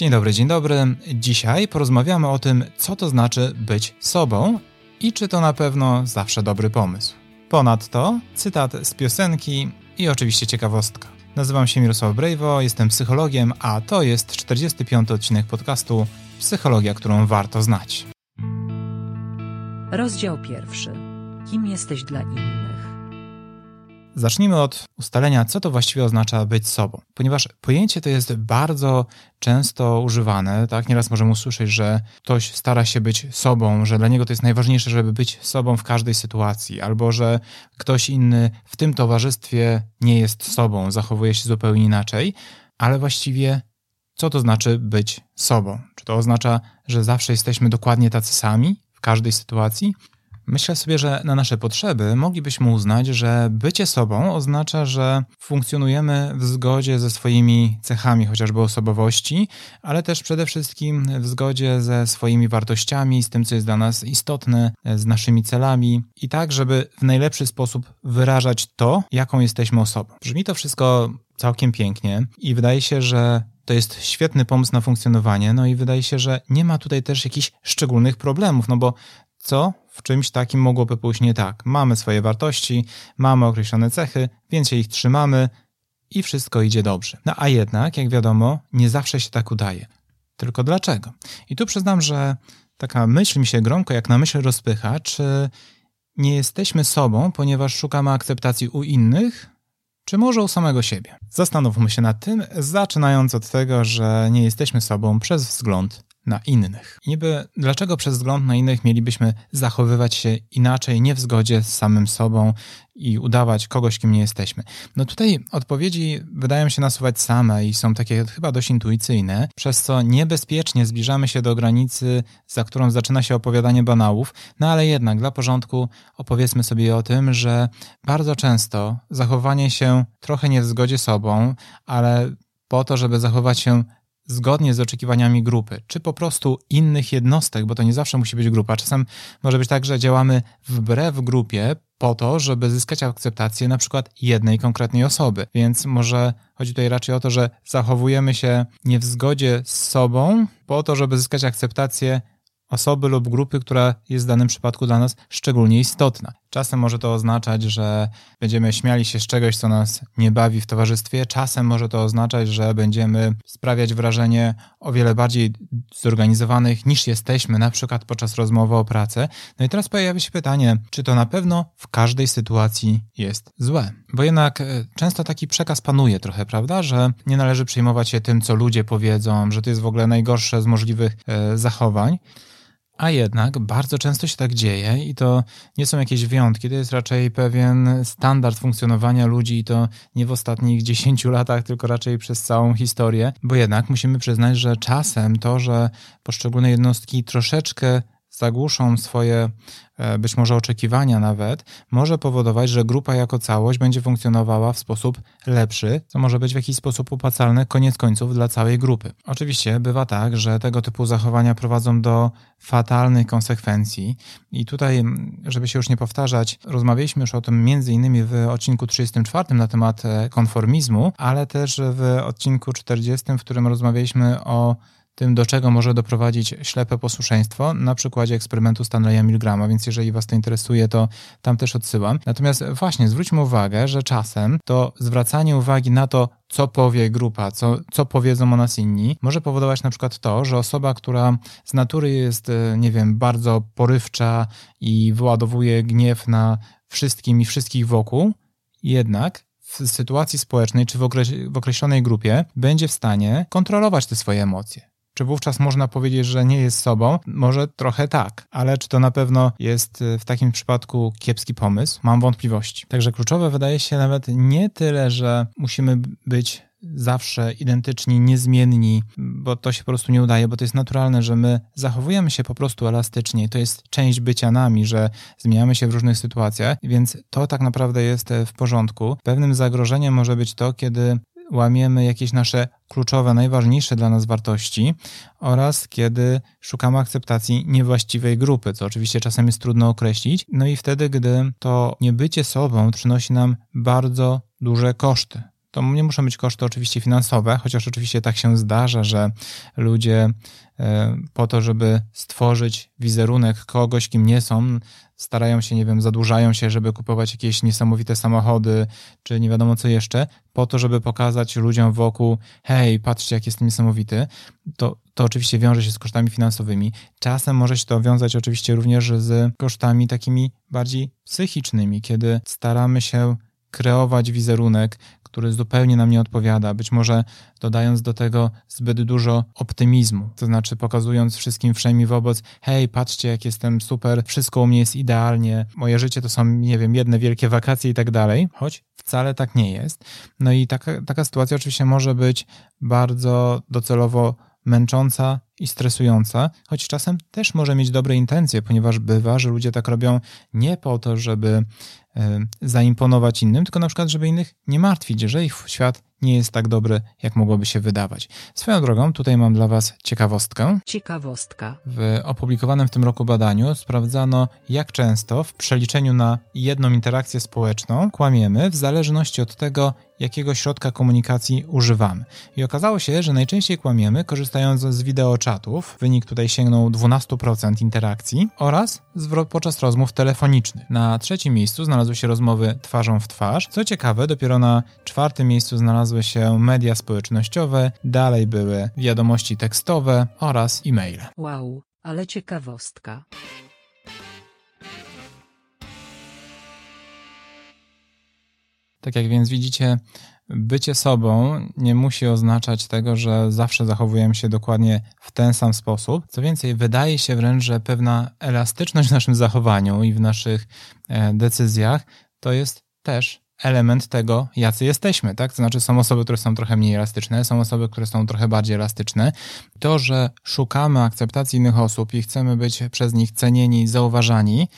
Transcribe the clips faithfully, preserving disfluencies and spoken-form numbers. Dzień dobry, dzień dobry. Dzisiaj porozmawiamy o tym, co to znaczy być sobą i czy to na pewno zawsze dobry pomysł. Ponadto cytat z piosenki i oczywiście ciekawostka. Nazywam się Mirosław Brewo, jestem psychologiem, a to jest czterdziesty piąty odcinek podcastu Psychologia, którą warto znać. Rozdział pierwszy. Kim jesteś dla innych? Zacznijmy od ustalenia, co to właściwie oznacza być sobą, ponieważ pojęcie to jest bardzo często używane, tak? Nieraz możemy usłyszeć, że ktoś stara się być sobą, że dla niego to jest najważniejsze, żeby być sobą w każdej sytuacji, albo że ktoś inny w tym towarzystwie nie jest sobą, zachowuje się zupełnie inaczej, ale właściwie co to znaczy być sobą? Czy to oznacza, że zawsze jesteśmy dokładnie tacy sami w każdej sytuacji? Myślę sobie, że na nasze potrzeby moglibyśmy uznać, że bycie sobą oznacza, że funkcjonujemy w zgodzie ze swoimi cechami, chociażby osobowości, ale też przede wszystkim w zgodzie ze swoimi wartościami, z tym, co jest dla nas istotne, z naszymi celami i tak, żeby w najlepszy sposób wyrażać to, jaką jesteśmy osobą. Brzmi to wszystko całkiem pięknie i wydaje się, że to jest świetny pomysł na funkcjonowanie, no i wydaje się, że nie ma tutaj też jakichś szczególnych problemów, no bo co w czymś takim mogłoby pójść nie tak? Mamy swoje wartości, mamy określone cechy, więc się ich trzymamy i wszystko idzie dobrze. No a jednak, jak wiadomo, nie zawsze się tak udaje. Tylko dlaczego? I tu przyznam, że taka myśl mi się gromko jak na myśl rozpycha, czy nie jesteśmy sobą, ponieważ szukamy akceptacji u innych, czy może u samego siebie? Zastanówmy się nad tym, zaczynając od tego, że nie jesteśmy sobą przez wzgląd na innych. Niby dlaczego przez wzgląd na innych mielibyśmy zachowywać się inaczej, nie w zgodzie z samym sobą i udawać kogoś, kim nie jesteśmy? No tutaj odpowiedzi wydają się nasuwać same i są takie chyba dość intuicyjne, przez co niebezpiecznie zbliżamy się do granicy, za którą zaczyna się opowiadanie banałów, no ale jednak dla porządku opowiedzmy sobie o tym, że bardzo często zachowanie się trochę nie w zgodzie z sobą, ale po to, żeby zachować się zgodnie z oczekiwaniami grupy, czy po prostu innych jednostek, bo to nie zawsze musi być grupa. Czasem może być tak, że działamy wbrew grupie po to, żeby zyskać akceptację na przykład jednej konkretnej osoby. Więc może chodzi tutaj raczej o to, że zachowujemy się nie w zgodzie z sobą po to, żeby zyskać akceptację osoby lub grupy, która jest w danym przypadku dla nas szczególnie istotna. Czasem może to oznaczać, że będziemy śmiali się z czegoś, co nas nie bawi w towarzystwie. Czasem może to oznaczać, że będziemy sprawiać wrażenie o wiele bardziej zorganizowanych niż jesteśmy, na przykład podczas rozmowy o pracę. No i teraz pojawia się pytanie, czy to na pewno w każdej sytuacji jest złe? Bo jednak często taki przekaz panuje trochę, prawda? Że nie należy przejmować się tym, co ludzie powiedzą, że to jest w ogóle najgorsze z możliwych e, zachowań. A jednak bardzo często się tak dzieje i to nie są jakieś wyjątki, to jest raczej pewien standard funkcjonowania ludzi i to nie w ostatnich dziesięciu latach, tylko raczej przez całą historię, bo jednak musimy przyznać, że czasem to, że poszczególne jednostki troszeczkę zagłuszą swoje być może oczekiwania nawet, może powodować, że grupa jako całość będzie funkcjonowała w sposób lepszy, co może być w jakiś sposób opłacalne koniec końców dla całej grupy. Oczywiście bywa tak, że tego typu zachowania prowadzą do fatalnych konsekwencji i tutaj, żeby się już nie powtarzać, rozmawialiśmy już o tym między innymi w odcinku trzydziestym czwartym na temat konformizmu, ale też w odcinku czterdziestym, w którym rozmawialiśmy o tym, do czego może doprowadzić ślepe posłuszeństwo, na przykładzie eksperymentu Stanleya Milgrama, więc jeżeli was to interesuje, to tam też odsyłam. Natomiast właśnie zwróćmy uwagę, że czasem to zwracanie uwagi na to, co powie grupa, co, co powiedzą o nas inni, może powodować na przykład to, że osoba, która z natury jest, nie wiem, bardzo porywcza i wyładowuje gniew na wszystkim i wszystkich wokół, jednak w sytuacji społecznej czy w, okreś- w określonej grupie będzie w stanie kontrolować te swoje emocje. Czy wówczas można powiedzieć, że nie jest sobą? Może trochę tak, ale czy to na pewno jest w takim przypadku kiepski pomysł? Mam wątpliwości. Także kluczowe wydaje się nawet nie tyle, że musimy być zawsze identyczni, niezmienni, bo to się po prostu nie udaje, bo to jest naturalne, że my zachowujemy się po prostu elastycznie. To jest część bycia nami, że zmieniamy się w różnych sytuacjach, więc to tak naprawdę jest w porządku. Pewnym zagrożeniem może być to, kiedy łamiemy jakieś nasze kluczowe, najważniejsze dla nas wartości oraz kiedy szukamy akceptacji niewłaściwej grupy, co oczywiście czasem jest trudno określić. No i wtedy, gdy to niebycie sobą przynosi nam bardzo duże koszty. To nie muszą być koszty oczywiście finansowe, chociaż oczywiście tak się zdarza, że ludzie po to, żeby stworzyć wizerunek kogoś, kim nie są, starają się, nie wiem, zadłużają się, żeby kupować jakieś niesamowite samochody, czy nie wiadomo co jeszcze, po to, żeby pokazać ludziom wokół, hej, patrzcie, jak jestem niesamowity, to, to oczywiście wiąże się z kosztami finansowymi. Czasem może się to wiązać oczywiście również z kosztami takimi bardziej psychicznymi, kiedy staramy się kreować wizerunek, który zupełnie nam nie odpowiada, być może dodając do tego zbyt dużo optymizmu, to znaczy pokazując wszystkim wszem i wobec, hej, patrzcie, jak jestem super, wszystko u mnie jest idealnie, moje życie to są, nie wiem, jedne wielkie wakacje i tak dalej, choć wcale tak nie jest. No i taka, taka sytuacja oczywiście może być bardzo docelowo męcząca i stresująca, choć czasem też może mieć dobre intencje, ponieważ bywa, że ludzie tak robią nie po to, żeby y, zaimponować innym, tylko na przykład, żeby innych nie martwić, że ich świat nie jest tak dobry, jak mogłoby się wydawać. Swoją drogą, tutaj mam dla Was ciekawostkę. Ciekawostka. W opublikowanym w tym roku badaniu sprawdzano, jak często w przeliczeniu na jedną interakcję społeczną kłamiemy w zależności od tego, jakiego środka komunikacji używamy. I okazało się, że najczęściej kłamiemy, korzystając z wideoczatów, wynik tutaj sięgnął dwanaście procent interakcji, oraz podczas rozmów telefonicznych. Na trzecim miejscu znalazły się rozmowy twarzą w twarz. Co ciekawe, dopiero na czwartym miejscu znalazły się media społecznościowe, dalej były wiadomości tekstowe oraz e-maile. Wow, ale ciekawostka. Tak jak więc widzicie, bycie sobą nie musi oznaczać tego, że zawsze zachowujemy się dokładnie w ten sam sposób. Co więcej, wydaje się wręcz, że pewna elastyczność w naszym zachowaniu i w naszych decyzjach to jest też element tego, jacy jesteśmy, tak? To znaczy są osoby, które są trochę mniej elastyczne, są osoby, które są trochę bardziej elastyczne. To, że szukamy akceptacji innych osób i chcemy być przez nich cenieni, zauważani,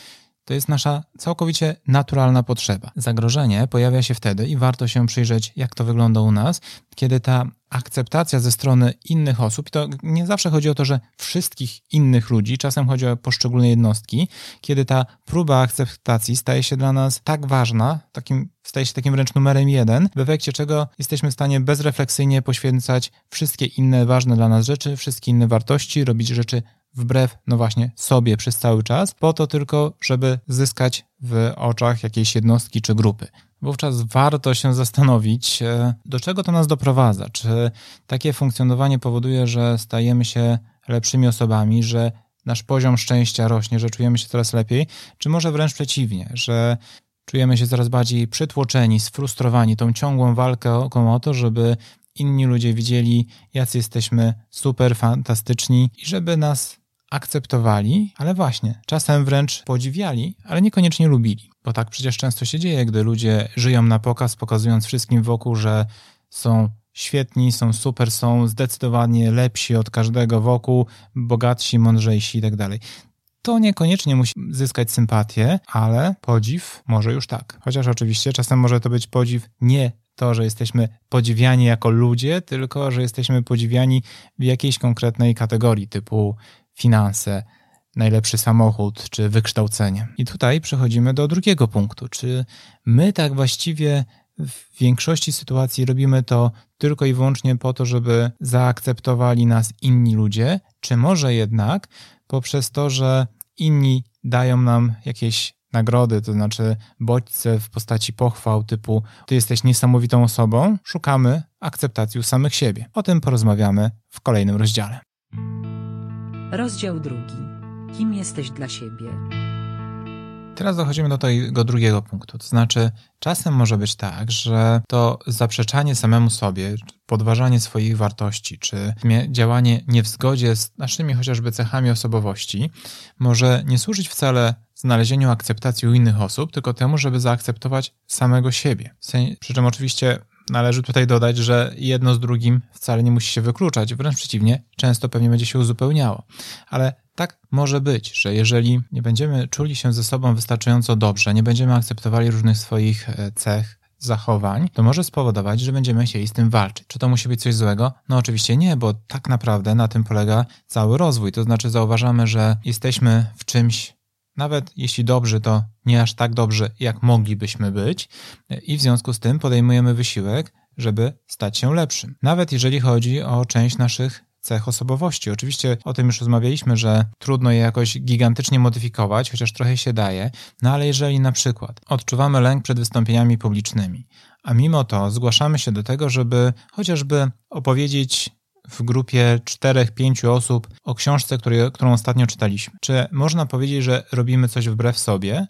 to jest nasza całkowicie naturalna potrzeba. Zagrożenie pojawia się wtedy i warto się przyjrzeć, jak to wygląda u nas, kiedy ta akceptacja ze strony innych osób, to nie zawsze chodzi o to, że wszystkich innych ludzi, czasem chodzi o poszczególne jednostki, kiedy ta próba akceptacji staje się dla nas tak ważna, takim, staje się takim wręcz numerem jeden, w efekcie czego jesteśmy w stanie bezrefleksyjnie poświęcać wszystkie inne ważne dla nas rzeczy, wszystkie inne wartości, robić rzeczy wbrew, no właśnie, sobie przez cały czas, po to tylko, żeby zyskać w oczach jakiejś jednostki czy grupy. Wówczas warto się zastanowić, do czego to nas doprowadza. Czy takie funkcjonowanie powoduje, że stajemy się lepszymi osobami, że nasz poziom szczęścia rośnie, że czujemy się coraz lepiej, czy może wręcz przeciwnie, że czujemy się coraz bardziej przytłoczeni, sfrustrowani tą ciągłą walką o to, żeby inni ludzie widzieli, jacy jesteśmy super fantastyczni i żeby nas akceptowali, ale właśnie, czasem wręcz podziwiali, ale niekoniecznie lubili. Bo tak przecież często się dzieje, gdy ludzie żyją na pokaz, pokazując wszystkim wokół, że są świetni, są super, są zdecydowanie lepsi od każdego wokół, bogatsi, mądrzejsi itd. To niekoniecznie musi zyskać sympatię, ale podziw może już tak. Chociaż oczywiście czasem może to być podziw nie to, że jesteśmy podziwiani jako ludzie, tylko że jesteśmy podziwiani w jakiejś konkretnej kategorii typu finanse, najlepszy samochód czy wykształcenie. I tutaj przechodzimy do drugiego punktu. Czy my tak właściwie w większości sytuacji robimy to tylko i wyłącznie po to, żeby zaakceptowali nas inni ludzie, czy może jednak poprzez to, że inni dają nam jakieś nagrody, to znaczy bodźce w postaci pochwał typu ty jesteś niesamowitą osobą, szukamy akceptacji u samych siebie. O tym porozmawiamy w kolejnym rozdziale. Rozdział drugi. Kim jesteś dla siebie? Teraz dochodzimy do tego drugiego punktu, to znaczy czasem może być tak, że to zaprzeczanie samemu sobie, podważanie swoich wartości, czy działanie nie w zgodzie z naszymi chociażby cechami osobowości może nie służyć wcale znalezieniu akceptacji u innych osób, tylko temu, żeby zaakceptować samego siebie. Przy czym oczywiście należy tutaj dodać, że jedno z drugim wcale nie musi się wykluczać, wręcz przeciwnie, często pewnie będzie się uzupełniało. Ale tak może być, że jeżeli nie będziemy czuli się ze sobą wystarczająco dobrze, nie będziemy akceptowali różnych swoich cech, zachowań, to może spowodować, że będziemy chcieli z tym walczyć. Czy to musi być coś złego? No oczywiście nie, bo tak naprawdę na tym polega cały rozwój. To znaczy zauważamy, że jesteśmy w czymś, nawet jeśli dobrze, to nie aż tak dobrze, jak moglibyśmy być i w związku z tym podejmujemy wysiłek, żeby stać się lepszym. Nawet jeżeli chodzi o część naszych cech osobowości. Oczywiście o tym już rozmawialiśmy, że trudno je jakoś gigantycznie modyfikować, chociaż trochę się daje, no ale jeżeli na przykład odczuwamy lęk przed wystąpieniami publicznymi, a mimo to zgłaszamy się do tego, żeby chociażby opowiedzieć w grupie czterech, pięciu osób o książce, której, którą ostatnio czytaliśmy. Czy można powiedzieć, że robimy coś wbrew sobie?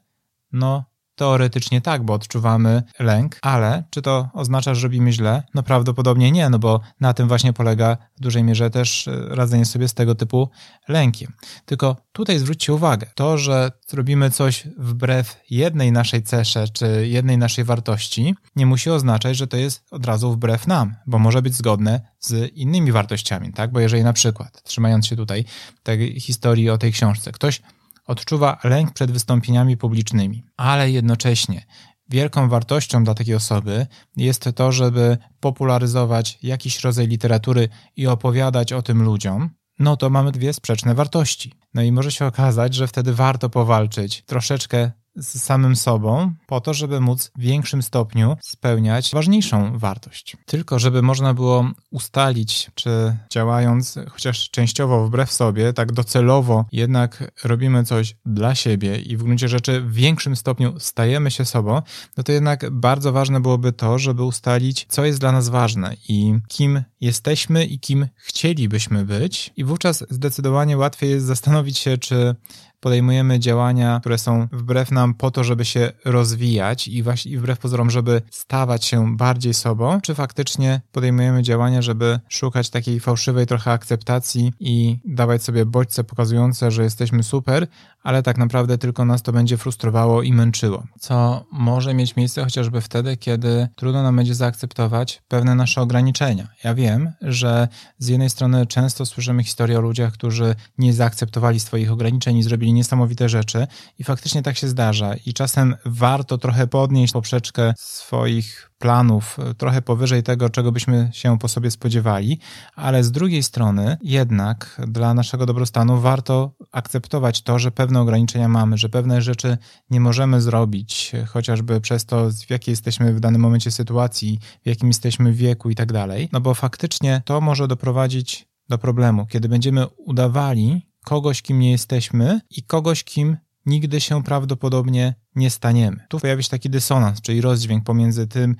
No teoretycznie tak, bo odczuwamy lęk, ale czy to oznacza, że robimy źle? No prawdopodobnie nie, no bo na tym właśnie polega w dużej mierze też radzenie sobie z tego typu lękiem. Tylko tutaj zwróćcie uwagę, to, że robimy coś wbrew jednej naszej cesze czy jednej naszej wartości, nie musi oznaczać, że to jest od razu wbrew nam, bo może być zgodne z innymi wartościami, tak? Bo jeżeli na przykład, trzymając się tutaj tej historii o tej książce, ktoś odczuwa lęk przed wystąpieniami publicznymi, ale jednocześnie wielką wartością dla takiej osoby jest to, żeby popularyzować jakiś rodzaj literatury i opowiadać o tym ludziom, no to mamy dwie sprzeczne wartości. No i może się okazać, że wtedy warto powalczyć troszeczkę z samym sobą po to, żeby móc w większym stopniu spełniać ważniejszą wartość. Tylko żeby można było ustalić, czy działając chociaż częściowo wbrew sobie, tak docelowo jednak robimy coś dla siebie i w gruncie rzeczy w większym stopniu stajemy się sobą, no to jednak bardzo ważne byłoby to, żeby ustalić, co jest dla nas ważne i kim jesteśmy i kim chcielibyśmy być. I wówczas zdecydowanie łatwiej jest zastanowić się, czy podejmujemy działania, które są wbrew nam po to, żeby się rozwijać i właśnie i wbrew pozorom, żeby stawać się bardziej sobą, czy faktycznie podejmujemy działania, żeby szukać takiej fałszywej trochę akceptacji i dawać sobie bodźce pokazujące, że jesteśmy super, ale tak naprawdę tylko nas to będzie frustrowało i męczyło. Co może mieć miejsce chociażby wtedy, kiedy trudno nam będzie zaakceptować pewne nasze ograniczenia. Ja wiem, że z jednej strony często słyszymy historię o ludziach, którzy nie zaakceptowali swoich ograniczeń i zrobili niesamowite rzeczy i faktycznie tak się zdarza i czasem warto trochę podnieść poprzeczkę swoich planów trochę powyżej tego, czego byśmy się po sobie spodziewali, ale z drugiej strony jednak dla naszego dobrostanu warto akceptować to, że pewne ograniczenia mamy, że pewne rzeczy nie możemy zrobić, chociażby przez to, w jakiej jesteśmy w danym momencie sytuacji, w jakim jesteśmy wieku i tak dalej, no bo faktycznie to może doprowadzić do problemu, kiedy będziemy udawali kogoś, kim nie jesteśmy i kogoś, kim nigdy się prawdopodobnie nie staniemy. Tu pojawia się taki dysonans, czyli rozdźwięk pomiędzy tym,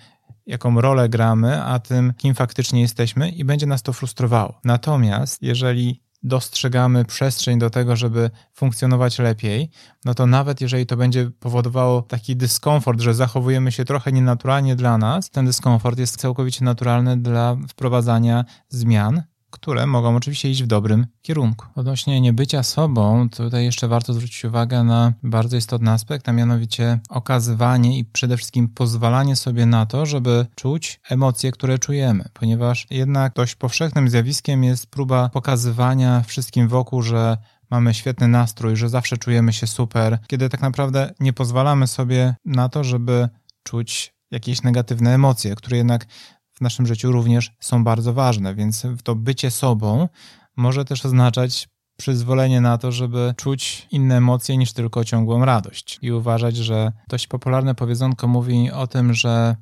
jaką rolę gramy, a tym, kim faktycznie jesteśmy i będzie nas to frustrowało. Natomiast jeżeli dostrzegamy przestrzeń do tego, żeby funkcjonować lepiej, no to nawet jeżeli to będzie powodowało taki dyskomfort, że zachowujemy się trochę nienaturalnie dla nas, ten dyskomfort jest całkowicie naturalny dla wprowadzania zmian, które mogą oczywiście iść w dobrym kierunku. Odnośnie niebycia sobą, tutaj jeszcze warto zwrócić uwagę na bardzo istotny aspekt, a mianowicie okazywanie i przede wszystkim pozwalanie sobie na to, żeby czuć emocje, które czujemy, ponieważ jednak dość powszechnym zjawiskiem jest próba pokazywania wszystkim wokół, że mamy świetny nastrój, że zawsze czujemy się super, kiedy tak naprawdę nie pozwalamy sobie na to, żeby czuć jakieś negatywne emocje, które jednak w naszym życiu również są bardzo ważne, więc to bycie sobą może też oznaczać przyzwolenie na to, żeby czuć inne emocje niż tylko ciągłą radość i uważać, że dość popularne powiedzonko mówi o tym, że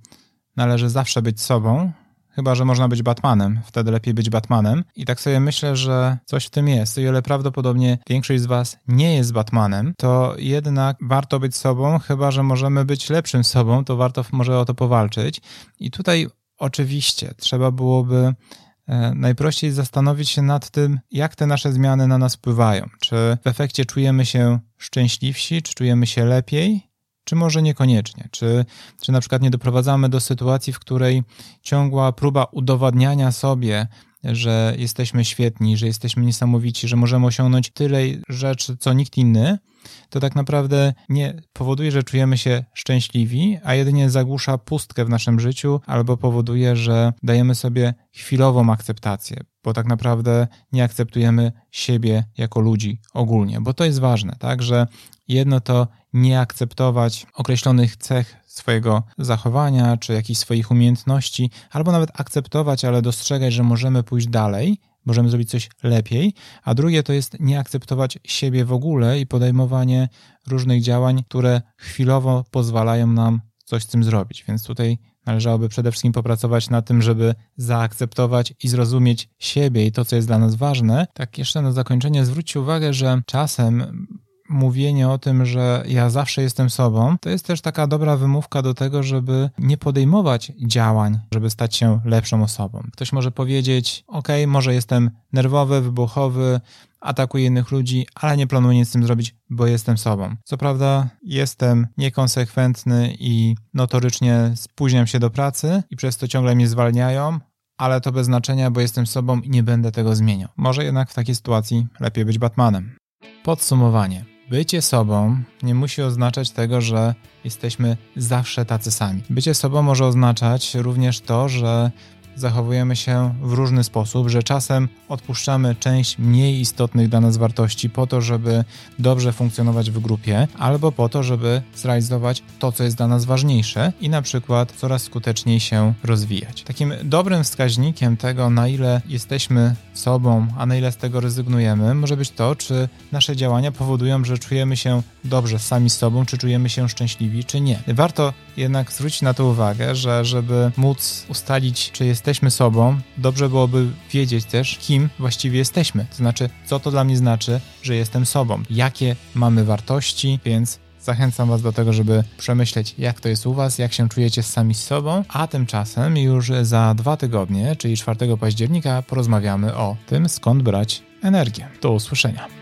należy zawsze być sobą, chyba że można być Batmanem, wtedy lepiej być Batmanem i tak sobie myślę, że coś w tym jest i o ile prawdopodobnie większość z was nie jest Batmanem, to jednak warto być sobą, chyba że możemy być lepszym sobą, to warto może o to powalczyć i tutaj oczywiście trzeba byłoby najprościej zastanowić się nad tym, jak te nasze zmiany na nas wpływają. Czy w efekcie czujemy się szczęśliwsi, czy czujemy się lepiej, czy może niekoniecznie. Czy, czy na przykład nie doprowadzamy do sytuacji, w której ciągła próba udowadniania sobie, że jesteśmy świetni, że jesteśmy niesamowici, że możemy osiągnąć tyle rzeczy, co nikt inny, to tak naprawdę nie powoduje, że czujemy się szczęśliwi, a jedynie zagłusza pustkę w naszym życiu albo powoduje, że dajemy sobie chwilową akceptację, bo tak naprawdę nie akceptujemy siebie jako ludzi ogólnie, bo to jest ważne, tak, że jedno to nie akceptować określonych cech swojego zachowania czy jakichś swoich umiejętności, albo nawet akceptować, ale dostrzegać, że możemy pójść dalej, możemy zrobić coś lepiej, a drugie to jest nie akceptować siebie w ogóle i podejmowanie różnych działań, które chwilowo pozwalają nam coś z tym zrobić, więc tutaj Należałoby przede wszystkim popracować na tym, żeby zaakceptować i zrozumieć siebie i to, co jest dla nas ważne. Tak jeszcze na zakończenie zwróćcie uwagę, że czasem mówienie o tym, że ja zawsze jestem sobą, to jest też taka dobra wymówka do tego, żeby nie podejmować działań, żeby stać się lepszą osobą. Ktoś może powiedzieć, ok, może jestem nerwowy, wybuchowy, atakuję innych ludzi, ale nie planuję nic z tym zrobić, bo jestem sobą. Co prawda jestem niekonsekwentny i notorycznie spóźniam się do pracy i przez to ciągle mnie zwalniają, ale to bez znaczenia, bo jestem sobą i nie będę tego zmieniał. Może jednak w takiej sytuacji lepiej być Batmanem. Podsumowanie. Bycie sobą nie musi oznaczać tego, że jesteśmy zawsze tacy sami. Bycie sobą może oznaczać również to, że zachowujemy się w różny sposób, że czasem odpuszczamy część mniej istotnych dla nas wartości po to, żeby dobrze funkcjonować w grupie, albo po to, żeby zrealizować to, co jest dla nas ważniejsze i na przykład coraz skuteczniej się rozwijać. Takim dobrym wskaźnikiem tego, na ile jesteśmy sobą, a na ile z tego rezygnujemy, może być to, czy nasze działania powodują, że czujemy się dobrze sami z sobą, czy czujemy się szczęśliwi, czy nie. Warto jednak zwrócić na to uwagę, że żeby móc ustalić, czy jesteśmy Jesteśmy sobą, dobrze byłoby wiedzieć też, kim właściwie jesteśmy. To znaczy, co to dla mnie znaczy, że jestem sobą. Jakie mamy wartości, więc zachęcam Was do tego, żeby przemyśleć, jak to jest u Was, jak się czujecie sami z sobą, a tymczasem już za dwa tygodnie, czyli czwartego października, porozmawiamy o tym, skąd brać energię. Do usłyszenia.